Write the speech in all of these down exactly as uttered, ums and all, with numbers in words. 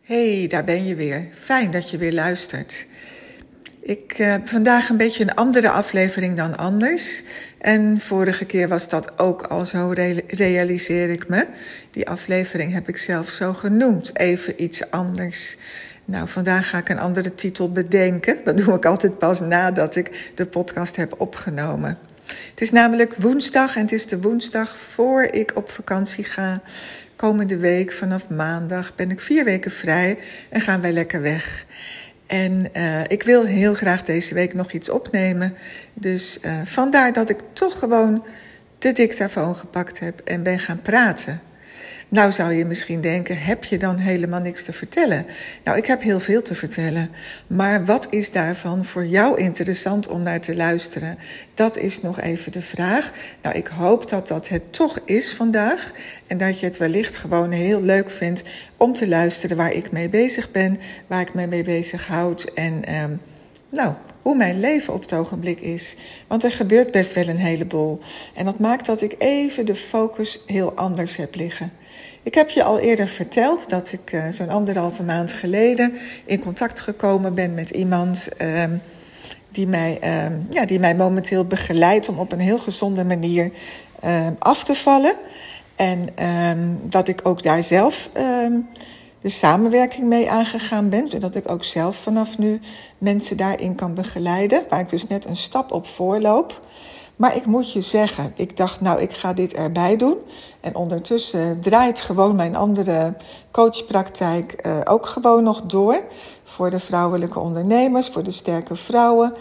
Hey, daar ben je weer. Fijn dat je weer luistert. Ik heb uh, vandaag een beetje een andere aflevering dan anders. En vorige keer was dat ook al zo, re- realiseer ik me. Die aflevering heb ik zelf zo genoemd. Even iets anders. Nou, vandaag ga ik een andere titel bedenken. Dat doe ik altijd pas nadat ik de podcast heb opgenomen. Het is namelijk woensdag en het is de woensdag voor ik op vakantie ga. Komende week, vanaf maandag, ben ik vier weken vrij en gaan wij lekker weg. En uh, ik wil heel graag deze week nog iets opnemen. Dus uh, vandaar dat ik toch gewoon de dictafoon gepakt heb en ben gaan praten. Nou zou je misschien denken, heb je dan helemaal niks te vertellen? Nou, ik heb heel veel te vertellen. Maar wat is daarvan voor jou interessant om naar te luisteren? Dat is nog even de vraag. Nou, ik hoop dat dat het toch is vandaag. En dat je het wellicht gewoon heel leuk vindt om te luisteren waar ik mee bezig ben. Waar ik me mee bezighoud en eh, nou, hoe mijn leven op het ogenblik is. Want er gebeurt best wel een heleboel. En dat maakt dat ik even de focus heel anders heb liggen. Ik heb je al eerder verteld dat ik uh, zo'n anderhalve maand geleden in contact gekomen ben met iemand uh, die, mij, uh, ja, die mij momenteel begeleidt om op een heel gezonde manier uh, af te vallen. En uh, dat ik ook daar zelf uh, de samenwerking mee aangegaan ben, zodat ik ook zelf vanaf nu mensen daarin kan begeleiden, waar ik dus net een stap op voorloop. Maar ik moet je zeggen, ik dacht, nou, ik ga dit erbij doen. En ondertussen draait gewoon mijn andere coachpraktijk eh, ook gewoon nog door. Voor de vrouwelijke ondernemers, voor de sterke vrouwen.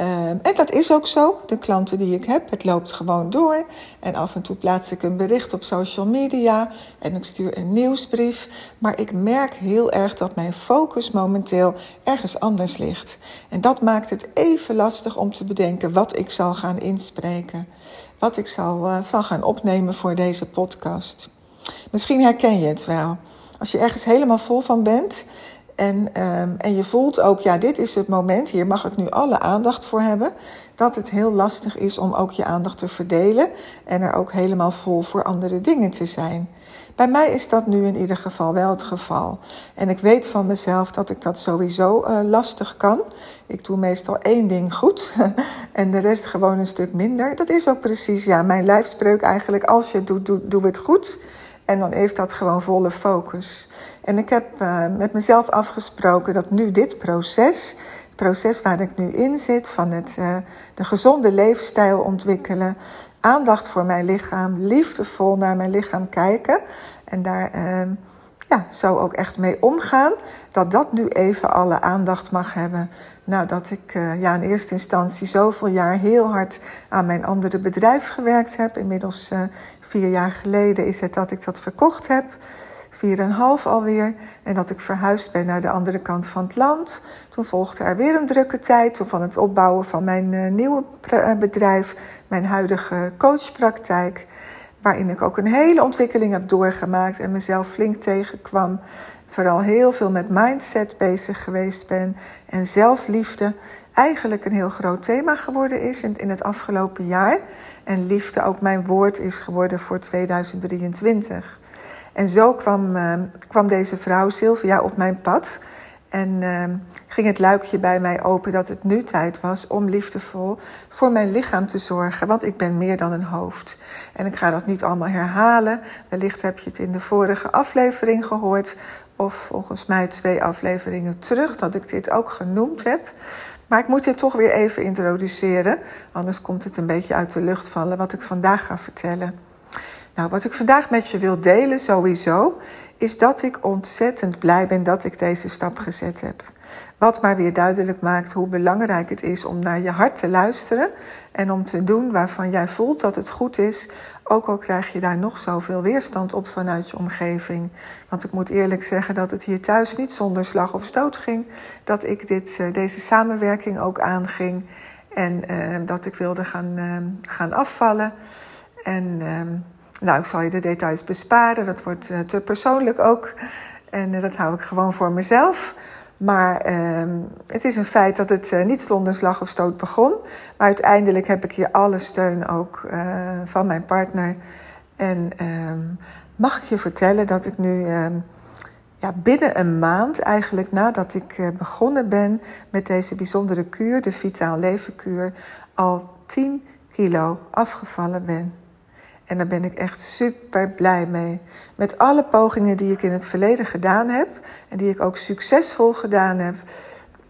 Uh, en dat is ook zo, de klanten die ik heb, het loopt gewoon door. En af en toe plaats ik een bericht op social media en ik stuur een nieuwsbrief. Maar ik merk heel erg dat mijn focus momenteel ergens anders ligt. En dat maakt het even lastig om te bedenken wat ik zal gaan inspreken. Wat ik zal, uh, zal gaan opnemen voor deze podcast. Misschien herken je het wel. Als je ergens helemaal vol van bent. En, um, en je voelt ook, ja, dit is het moment, hier mag ik nu alle aandacht voor hebben, dat het heel lastig is om ook je aandacht te verdelen en er ook helemaal vol voor andere dingen te zijn. Bij mij is dat nu in ieder geval wel het geval. En ik weet van mezelf dat ik dat sowieso uh, lastig kan. Ik doe meestal één ding goed en de rest gewoon een stuk minder. Dat is ook precies, ja, mijn lijfspreuk eigenlijk, als je het doet, doe, doe het goed. En dan heeft dat gewoon volle focus. En ik heb uh, met mezelf afgesproken dat nu dit proces, het proces waar ik nu in zit, van het, uh, de gezonde leefstijl ontwikkelen, aandacht voor mijn lichaam, liefdevol naar mijn lichaam kijken en daar uh, ja, zo ook echt mee omgaan, dat dat nu even alle aandacht mag hebben. Nadat ik uh, ja, in eerste instantie zoveel jaar heel hard aan mijn andere bedrijf gewerkt heb. Inmiddels uh, vier jaar geleden is het dat ik dat verkocht heb. Vier en een half alweer. En dat ik verhuisd ben naar de andere kant van het land. Toen volgde er weer een drukke tijd. Toen van het opbouwen van mijn uh, nieuwe pr- bedrijf. Mijn huidige coachpraktijk. Waarin ik ook een hele ontwikkeling heb doorgemaakt en mezelf flink tegenkwam. Vooral heel veel met mindset bezig geweest ben. En zelfliefde eigenlijk een heel groot thema geworden is in het afgelopen jaar. En liefde ook mijn woord is geworden voor tweeduizend drieëntwintig. En zo kwam, uh, kwam deze vrouw Silvia op mijn pad. En uh, ging het luikje bij mij open dat het nu tijd was om liefdevol voor mijn lichaam te zorgen. Want ik ben meer dan een hoofd. En ik ga dat niet allemaal herhalen. Wellicht heb je het in de vorige aflevering gehoord. Of volgens mij twee afleveringen terug dat ik dit ook genoemd heb. Maar ik moet dit toch weer even introduceren. Anders komt het een beetje uit de lucht vallen wat ik vandaag ga vertellen. Nou, wat ik vandaag met je wil delen sowieso, is dat ik ontzettend blij ben dat ik deze stap gezet heb. Wat maar weer duidelijk maakt hoe belangrijk het is om naar je hart te luisteren en om te doen waarvan jij voelt dat het goed is, ook al krijg je daar nog zoveel weerstand op vanuit je omgeving. Want ik moet eerlijk zeggen dat het hier thuis niet zonder slag of stoot ging, dat ik dit, deze samenwerking ook aanging en eh, dat ik wilde gaan, eh, gaan afvallen en... Eh, Nou, ik zal je de details besparen, dat wordt uh, te persoonlijk ook. En uh, dat hou ik gewoon voor mezelf. Maar uh, het is een feit dat het uh, niet zonder slag of stoot begon. Maar uiteindelijk heb ik hier alle steun ook uh, van mijn partner. En uh, mag ik je vertellen dat ik nu... Uh, ja, binnen een maand eigenlijk nadat ik begonnen ben met deze bijzondere kuur, de Vitaal Levenkuur, al tien kilo afgevallen ben. En daar ben ik echt super blij mee. Met alle pogingen die ik in het verleden gedaan heb en die ik ook succesvol gedaan heb,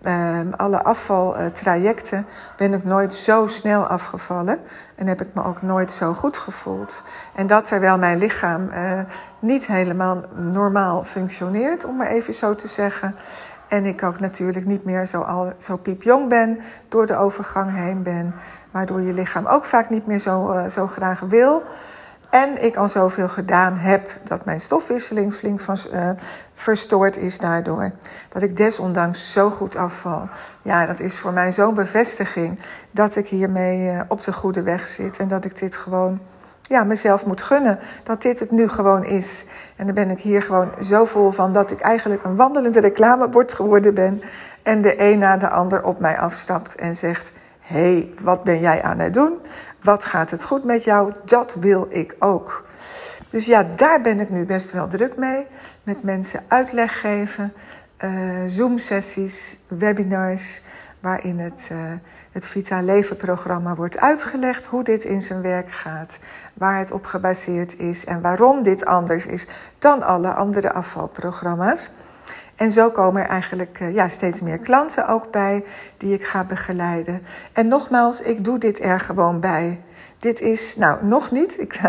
Um, alle afvaltrajecten ben ik nooit zo snel afgevallen en heb ik me ook nooit zo goed gevoeld. En dat terwijl mijn lichaam uh, niet helemaal normaal functioneert, om maar even zo te zeggen. En ik ook natuurlijk niet meer zo, al, zo piepjong ben, door de overgang heen ben, waardoor je lichaam ook vaak niet meer zo, uh, zo graag wil. En ik al zoveel gedaan heb dat mijn stofwisseling flink van, uh, verstoord is daardoor. Dat ik desondanks zo goed afval. Ja, dat is voor mij zo'n bevestiging dat ik hiermee uh, op de goede weg zit. En dat ik dit gewoon ja, mezelf moet gunnen. Dat dit het nu gewoon is. En dan ben ik hier gewoon zo vol van dat ik eigenlijk een wandelende reclamebord geworden ben. En de een na de ander op mij afstapt en zegt: hey, wat ben jij aan het doen? Wat gaat het goed met jou? Dat wil ik ook. Dus ja, daar ben ik nu best wel druk mee. Met mensen uitleg geven, uh, Zoom-sessies, webinars, waarin het, uh, het Vitaal Leven-programma wordt uitgelegd, hoe dit in zijn werk gaat, waar het op gebaseerd is en waarom dit anders is dan alle andere afvalprogramma's. En zo komen er eigenlijk ja, steeds meer klanten ook bij die ik ga begeleiden. En nogmaals, ik doe dit er gewoon bij. Dit is, nou, nog niet, ik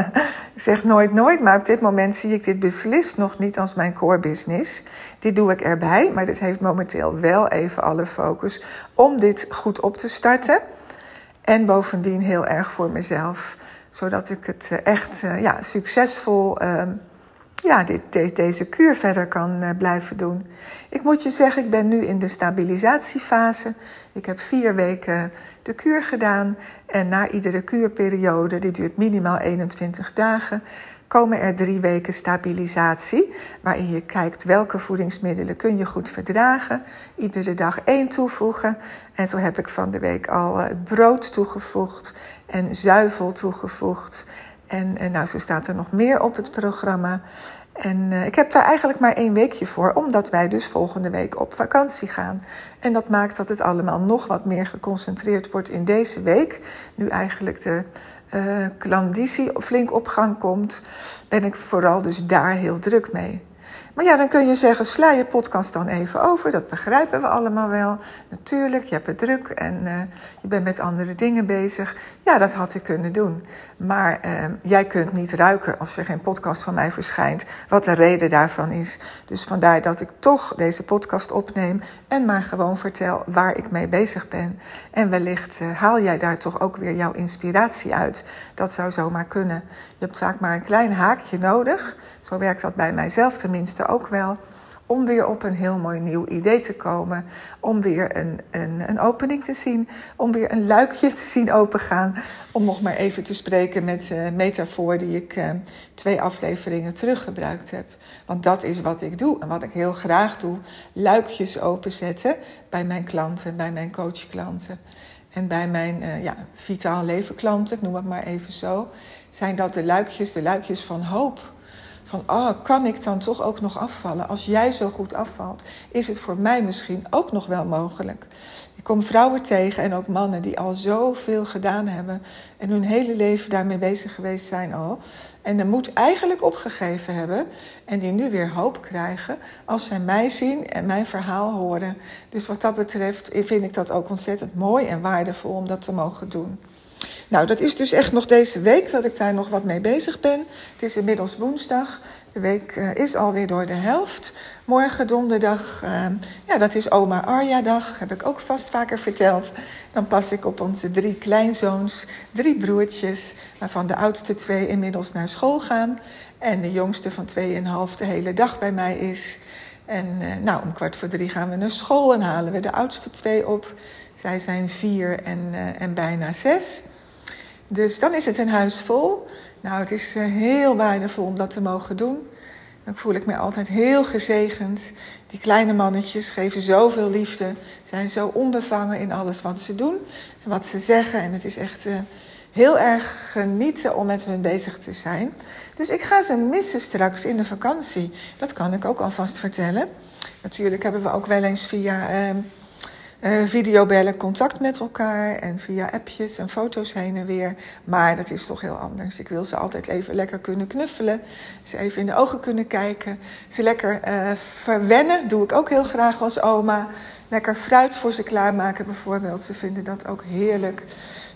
zeg nooit nooit, maar op dit moment zie ik dit beslist nog niet als mijn core business. Dit doe ik erbij, maar dit heeft momenteel wel even alle focus om dit goed op te starten. En bovendien heel erg voor mezelf, zodat ik het echt ja, succesvol... Um, Ja, dit, de, deze kuur verder kan uh, blijven doen. Ik moet je zeggen, ik ben nu in de stabilisatiefase. Ik heb vier weken de kuur gedaan. En na iedere kuurperiode, die duurt minimaal eenentwintig dagen... komen er drie weken stabilisatie, waarin je kijkt welke voedingsmiddelen kun je goed verdragen. Iedere dag één toevoegen. En zo heb ik van de week al uh, brood toegevoegd en zuivel toegevoegd. En, en nou, zo staat er nog meer op het programma. En uh, ik heb daar eigenlijk maar één weekje voor, omdat wij dus volgende week op vakantie gaan. En dat maakt dat het allemaal nog wat meer geconcentreerd wordt in deze week. Nu eigenlijk de uh, klandizie flink op gang komt, ben ik vooral dus daar heel druk mee. Maar ja, dan kun je zeggen, sla je podcast dan even over. Dat begrijpen we allemaal wel. Natuurlijk, je hebt het druk en uh, je bent met andere dingen bezig. Ja, dat had ik kunnen doen. Maar uh, jij kunt niet ruiken als er geen podcast van mij verschijnt. Wat de reden daarvan is. Dus vandaar dat ik toch deze podcast opneem. En maar gewoon vertel waar ik mee bezig ben. En wellicht uh, haal jij daar toch ook weer jouw inspiratie uit. Dat zou zomaar kunnen. Je hebt vaak maar een klein haakje nodig. Zo werkt dat bij mijzelf tenminste ook wel. Om weer op een heel mooi nieuw idee te komen. Om weer een, een, een opening te zien. Om weer een luikje te zien opengaan. Om nog maar even te spreken met de uh, metafoor die ik uh, twee afleveringen terug gebruikt heb. Want dat is wat ik doe en wat ik heel graag doe. Luikjes openzetten bij mijn klanten, bij mijn coachklanten. En bij mijn uh, ja, Vitaal Leven klanten, ik noem het maar even zo. Zijn dat de luikjes, de luikjes van hoop. Van, oh, kan ik dan toch ook nog afvallen? Als jij zo goed afvalt, is het voor mij misschien ook nog wel mogelijk. Ik kom vrouwen tegen en ook mannen die al zoveel gedaan hebben en hun hele leven daarmee bezig geweest zijn al. En de moed eigenlijk opgegeven hebben en die nu weer hoop krijgen als zij mij zien en mijn verhaal horen. Dus wat dat betreft vind ik dat ook ontzettend mooi en waardevol om dat te mogen doen. Nou, dat is dus echt nog deze week dat ik daar nog wat mee bezig ben. Het is inmiddels woensdag. De week uh, is alweer door de helft. Morgen donderdag, uh, ja, dat is oma Arja dag. Heb ik ook vast vaker verteld. Dan pas ik op onze drie kleinzoons, drie broertjes, waarvan de oudste twee inmiddels naar school gaan. En de jongste van twee en een half de hele dag bij mij is. En uh, nou, om kwart voor drie gaan we naar school en halen we de oudste twee op. Zij zijn vier en, uh, en bijna zes. Dus dan is het een huis vol. Nou, het is heel waardevol om dat te mogen doen. Dan voel ik me altijd heel gezegend. Die kleine mannetjes geven zoveel liefde. Zijn zo onbevangen in alles wat ze doen en wat ze zeggen. En het is echt uh, heel erg genieten om met hun bezig te zijn. Dus ik ga ze missen straks in de vakantie. Dat kan ik ook alvast vertellen. Natuurlijk hebben we ook wel eens via eh, eh, videobellen contact met elkaar. En via appjes en foto's heen en weer. Maar dat is toch heel anders. Ik wil ze altijd even lekker kunnen knuffelen. Ze even in de ogen kunnen kijken. Ze lekker eh, verwennen. Doe ik ook heel graag als oma. Lekker fruit voor ze klaarmaken bijvoorbeeld. Ze vinden dat ook heerlijk.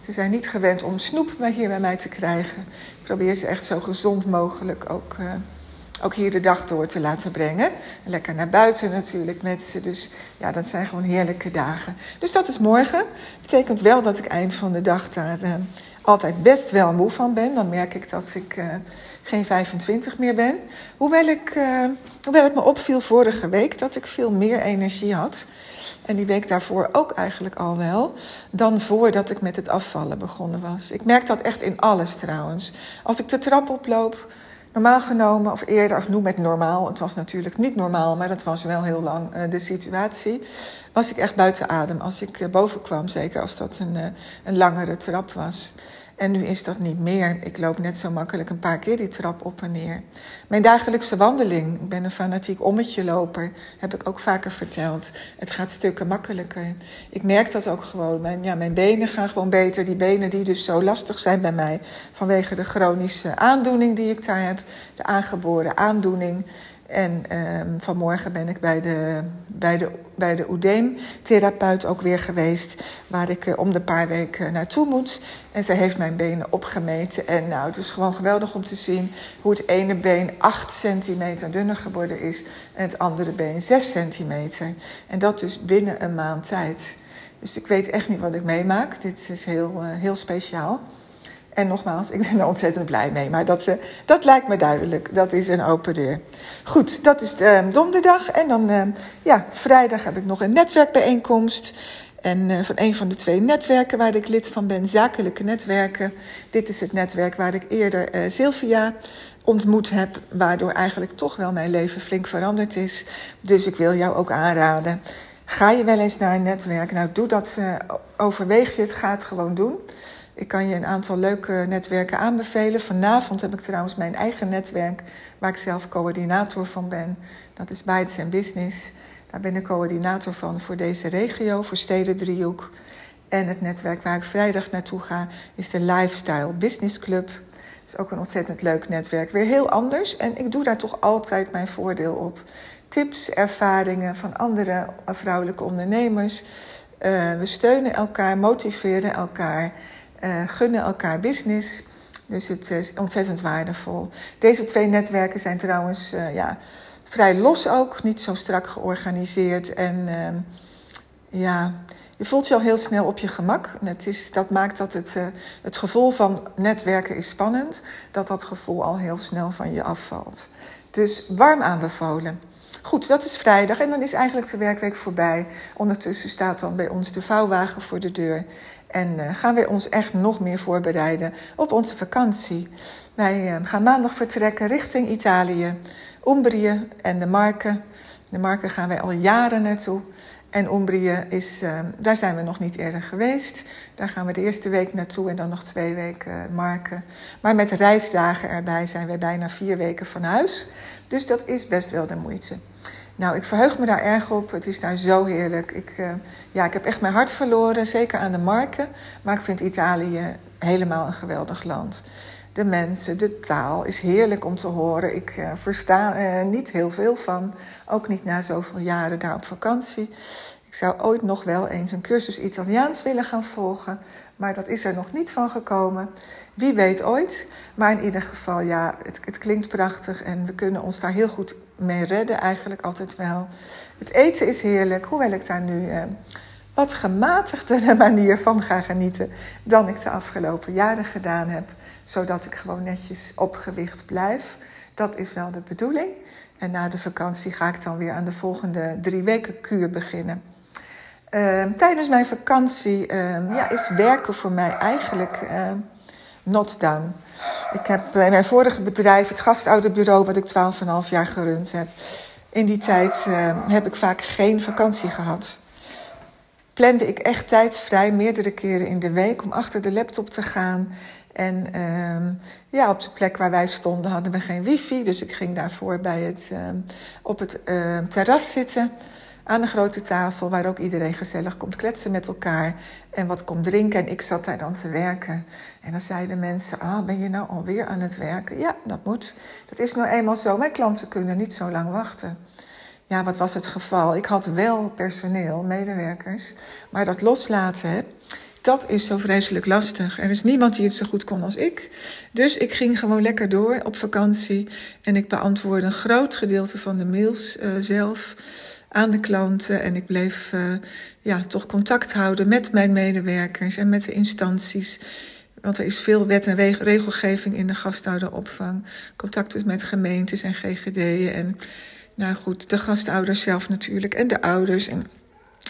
Ze zijn niet gewend om snoep hier bij mij te krijgen. Ik probeer ze echt zo gezond mogelijk ook, uh, ook hier de dag door te laten brengen. Lekker naar buiten natuurlijk met ze. Dus ja, dat zijn gewoon heerlijke dagen. Dus dat is morgen. Betekent wel dat ik eind van de dag daar uh, altijd best wel moe van ben. Dan merk ik dat ik uh, geen vijfentwintig meer ben. Hoewel, ik, uh, hoewel het me opviel vorige week dat ik veel meer energie had. En die week daarvoor ook eigenlijk al wel. Dan voordat ik met het afvallen begonnen was. Ik merk dat echt in alles trouwens. Als ik de trap oploop, normaal genomen of eerder, of noem het normaal. Het was natuurlijk niet normaal, maar dat was wel heel lang uh, de situatie. Was ik echt buiten adem als ik uh, boven kwam. Zeker als dat een, uh, een langere trap was. En nu is dat niet meer. Ik loop net zo makkelijk een paar keer die trap op en neer. Mijn dagelijkse wandeling. Ik ben een fanatiek ommetjeloper. Heb ik ook vaker verteld. Het gaat stukken makkelijker. Ik merk dat ook gewoon. Mijn, ja, mijn benen gaan gewoon beter. Die benen die dus zo lastig zijn bij mij. Vanwege de chronische aandoening die ik daar heb. De aangeboren aandoening. En eh, vanmorgen ben ik bij de, bij de, bij de oedeemtherapeut ook weer geweest, waar ik eh, om de paar weken naartoe moet. En zij heeft mijn benen opgemeten. En nou, het is gewoon geweldig om te zien hoe het ene been acht centimeter dunner geworden is en het andere been zes centimeter. En dat dus binnen een maand tijd. Dus ik weet echt niet wat ik meemaak. Dit is heel, uh, heel speciaal. En nogmaals, ik ben er ontzettend blij mee. Maar dat, dat lijkt me duidelijk. Dat is een open deur. Goed, dat is donderdag. En dan ja, vrijdag heb ik nog een netwerkbijeenkomst. En van een van de twee netwerken waar ik lid van ben. Zakelijke netwerken. Dit is het netwerk waar ik eerder uh, Silvia ontmoet heb. Waardoor eigenlijk toch wel mijn leven flink veranderd is. Dus ik wil jou ook aanraden. Ga je wel eens naar een netwerk? Nou, doe dat. Uh, overweeg je het. Ga het gewoon doen. Ik kan je een aantal leuke netwerken aanbevelen. Vanavond heb ik trouwens mijn eigen netwerk, waar ik zelf coördinator van ben. Dat is Bites and Business. Daar ben ik coördinator van voor deze regio, voor Stedendriehoek. En het netwerk waar ik vrijdag naartoe ga is de Lifestyle Business Club. Dat is ook een ontzettend leuk netwerk. Weer heel anders en ik doe daar toch altijd mijn voordeel op. Tips, ervaringen van andere vrouwelijke ondernemers. Uh, we steunen elkaar, motiveren elkaar. Uh, gunnen elkaar business. Dus het is ontzettend waardevol. Deze twee netwerken zijn trouwens uh, ja, vrij los ook. Niet zo strak georganiseerd. En uh, ja, je voelt je al heel snel op je gemak. En het is, dat maakt dat het, uh, het gevoel van netwerken is spannend. Dat dat gevoel al heel snel van je afvalt. Dus warm aanbevolen. Goed, dat is vrijdag en dan is eigenlijk de werkweek voorbij. Ondertussen staat dan bij ons de vouwwagen voor de deur. En uh, gaan we ons echt nog meer voorbereiden op onze vakantie. Wij uh, gaan maandag vertrekken richting Italië, Umbrië en de Marken. De Marken gaan wij al jaren naartoe. En Umbrië is, uh, daar zijn we nog niet eerder geweest. Daar gaan we de eerste week naartoe en dan nog twee weken Marken. Maar met reisdagen erbij zijn we bijna vier weken van huis. Dus dat is best wel de moeite. Nou, ik verheug me daar erg op. Het is daar zo heerlijk. Ik, uh, ja, ik heb echt mijn hart verloren, zeker aan de Marken. Maar ik vind Italië helemaal een geweldig land. De mensen, de taal is heerlijk om te horen. Ik uh, versta er uh, niet heel veel van. Ook niet na zoveel jaren daar op vakantie. Ik zou ooit nog wel eens een cursus Italiaans willen gaan volgen. Maar dat is er nog niet van gekomen. Wie weet ooit. Maar in ieder geval, ja, het, het klinkt prachtig. En we kunnen ons daar heel goed mee redden eigenlijk altijd wel. Het eten is heerlijk. Hoewel ik daar nu eh, wat gematigdere manier van ga genieten dan ik de afgelopen jaren gedaan heb. Zodat ik gewoon netjes op gewicht blijf. Dat is wel de bedoeling. En na de vakantie ga ik dan weer aan de volgende drie weken kuur beginnen. Uh, tijdens mijn vakantie uh, ja, is werken voor mij eigenlijk uh, not done. Ik heb bij mijn vorige bedrijf, het gastouderbureau, wat ik twaalf en een half jaar gerund heb. In die tijd uh, heb ik vaak geen vakantie gehad. plande ik echt tijd vrij, meerdere keren in de week, om achter de laptop te gaan. En um, ja, op de plek waar wij stonden hadden we geen wifi. Dus ik ging daarvoor bij het, um, op het uh, terras zitten. Aan een grote tafel waar ook iedereen gezellig komt kletsen met elkaar. En wat komt drinken. En ik zat daar dan te werken. En dan zeiden mensen, ah, ben je nou alweer aan het werken? Ja, dat moet. Dat is nou eenmaal zo. Mijn klanten kunnen niet zo lang wachten. Ja, wat was het geval? Ik had wel personeel, medewerkers. Maar dat loslaten, hè, dat is zo vreselijk lastig. Er is niemand die het zo goed kon als ik. Dus ik ging gewoon lekker door op vakantie. En ik beantwoordde een groot gedeelte van de mails uh, zelf... aan de klanten en ik bleef uh, ja, toch contact houden met mijn medewerkers en met de instanties. Want er is veel wet en reg- regelgeving in de gasthouderopvang. Contact dus met gemeentes en G G D'en en nou goed, de gastouders zelf natuurlijk en de ouders. En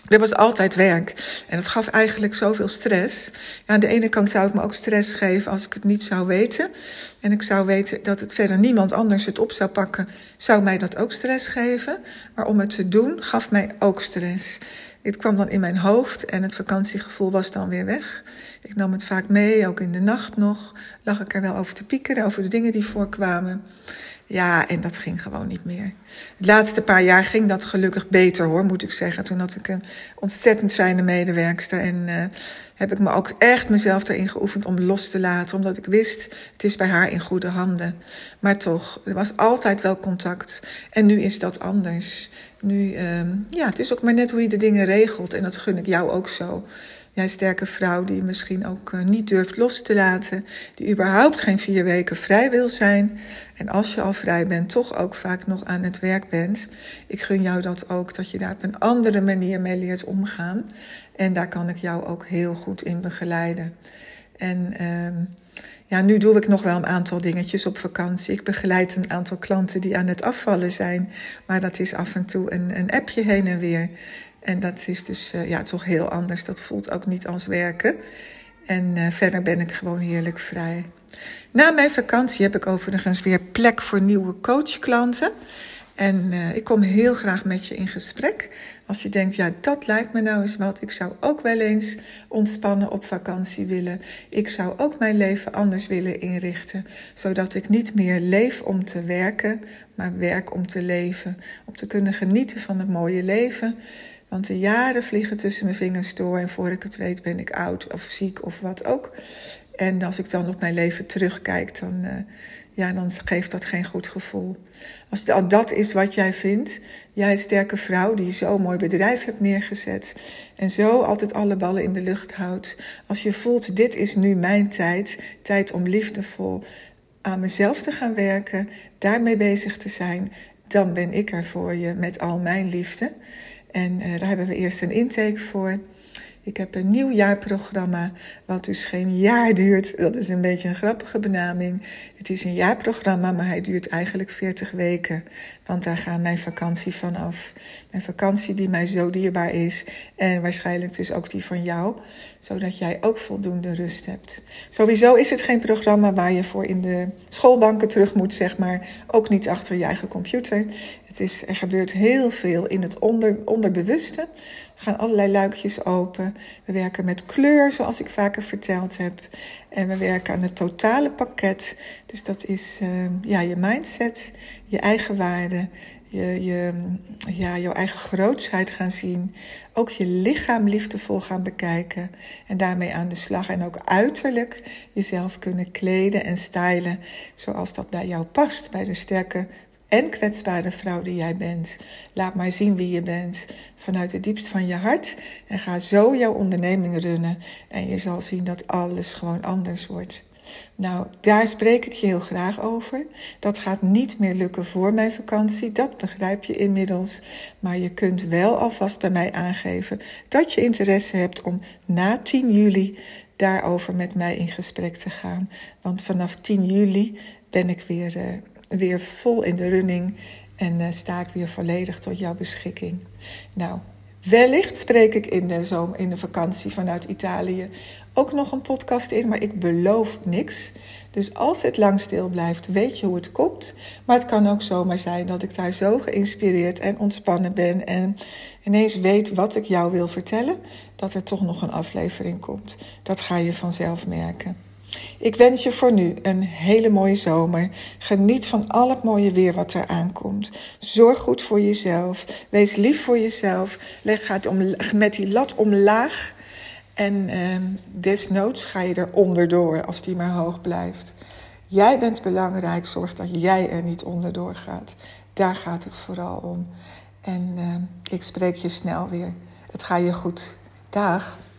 er was altijd werk en dat gaf eigenlijk zoveel stress. Ja, aan de ene kant zou het me ook stress geven als ik het niet zou weten. En ik zou weten dat het verder niemand anders het op zou pakken, zou mij dat ook stress geven. Maar om het te doen gaf mij ook stress. Het kwam dan in mijn hoofd en het vakantiegevoel was dan weer weg. Ik nam het vaak mee, ook in de nacht nog. Lag ik er wel over te piekeren, over de dingen die voorkwamen. Ja, en dat ging gewoon niet meer. Het laatste paar jaar ging dat gelukkig beter, hoor, moet ik zeggen. Toen had ik een ontzettend fijne medewerkster. En uh, heb ik me ook echt mezelf daarin geoefend om los te laten. Omdat ik wist, het is bij haar in goede handen. Maar toch, er was altijd wel contact. En nu is dat anders. Nu, uh, ja, het is ook maar net hoe je de dingen regelt. En dat gun ik jou ook zo. Jij sterke vrouw die misschien ook uh, niet durft los te laten. Die überhaupt geen vier weken vrij wil zijn. En als je al vrij bent, toch ook vaak nog aan het werk bent. Ik gun jou dat ook, dat je daar op een andere manier mee leert omgaan. En daar kan ik jou ook heel goed in begeleiden. En uh, ja, nu doe ik nog wel een aantal dingetjes op vakantie. Ik begeleid een aantal klanten die aan het afvallen zijn. Maar dat is af en toe een, een appje heen en weer. En dat is dus uh, ja, toch heel anders. Dat voelt ook niet als werken. En uh, verder ben ik gewoon heerlijk vrij. Na mijn vakantie heb ik overigens weer plek voor nieuwe coachklanten. En uh, ik kom heel graag met je in gesprek. Als je denkt, ja, dat lijkt me nou eens wat. Ik zou ook wel eens ontspannen op vakantie willen. Ik zou ook mijn leven anders willen inrichten. Zodat ik niet meer leef om te werken, maar werk om te leven. Om te kunnen genieten van het mooie leven. Want de jaren vliegen tussen mijn vingers door. En voor ik het weet ben ik oud of ziek of wat ook. En als ik dan op mijn leven terugkijk, dan, uh, ja, dan geeft dat geen goed gevoel. Als dat is wat jij vindt, jij sterke vrouw die zo'n mooi bedrijf hebt neergezet en zo altijd alle ballen in de lucht houdt. Als je voelt, dit is nu mijn tijd, tijd om liefdevol aan mezelf te gaan werken, daarmee bezig te zijn, dan ben ik er voor je met al mijn liefde. En uh, daar hebben we eerst een intake voor. Ik heb een nieuw jaarprogramma, wat dus geen jaar duurt. Dat is een beetje een grappige benaming. Het is een jaarprogramma, maar hij duurt eigenlijk veertig weken. Want daar gaat mijn vakantie van af. Mijn vakantie die mij zo dierbaar is. En waarschijnlijk dus ook die van jou. Zodat jij ook voldoende rust hebt. Sowieso is het geen programma waar je voor in de schoolbanken terug moet, zeg maar. Ook niet achter je eigen computer. Het is, er gebeurt heel veel in het onder, onderbewuste. Er gaan allerlei luikjes open. We werken met kleur, zoals ik vaker verteld heb. En we werken aan het totale pakket. Dus dat is uh, ja, je mindset, je eigen waarde, je, je, ja, jouw eigen grootsheid gaan zien. Ook je lichaam liefdevol gaan bekijken en daarmee aan de slag. En ook uiterlijk jezelf kunnen kleden en stylen zoals dat bij jou past, bij de sterke en kwetsbare vrouw die jij bent. Laat maar zien wie je bent vanuit het diepst van je hart. En ga zo jouw onderneming runnen. En je zal zien dat alles gewoon anders wordt. Nou, daar spreek ik je heel graag over. Dat gaat niet meer lukken voor mijn vakantie. Dat begrijp je inmiddels. Maar je kunt wel alvast bij mij aangeven dat je interesse hebt om na tien juli daarover met mij in gesprek te gaan. Want vanaf tien juli ben ik weer... Uh, Weer vol in de running en uh, sta ik weer volledig tot jouw beschikking. Nou, Wellicht spreek ik in de, zomer, in de vakantie vanuit Italië ook nog een podcast in, maar ik beloof niks. Dus als het lang stil blijft, weet je hoe het komt. Maar het kan ook zomaar zijn dat ik daar zo geïnspireerd en ontspannen ben en ineens weet wat ik jou wil vertellen, dat er toch nog een aflevering komt. Dat ga je vanzelf merken. Ik wens je voor nu een hele mooie zomer. Geniet van al het mooie weer wat er aankomt. Zorg goed voor jezelf. Wees lief voor jezelf. Ga het om, met die lat omlaag. En eh, desnoods ga je er onderdoor als die maar hoog blijft. Jij bent belangrijk. Zorg dat jij er niet onderdoor gaat. Daar gaat het vooral om. En eh, ik spreek je snel weer. Het gaat je goed. Dag.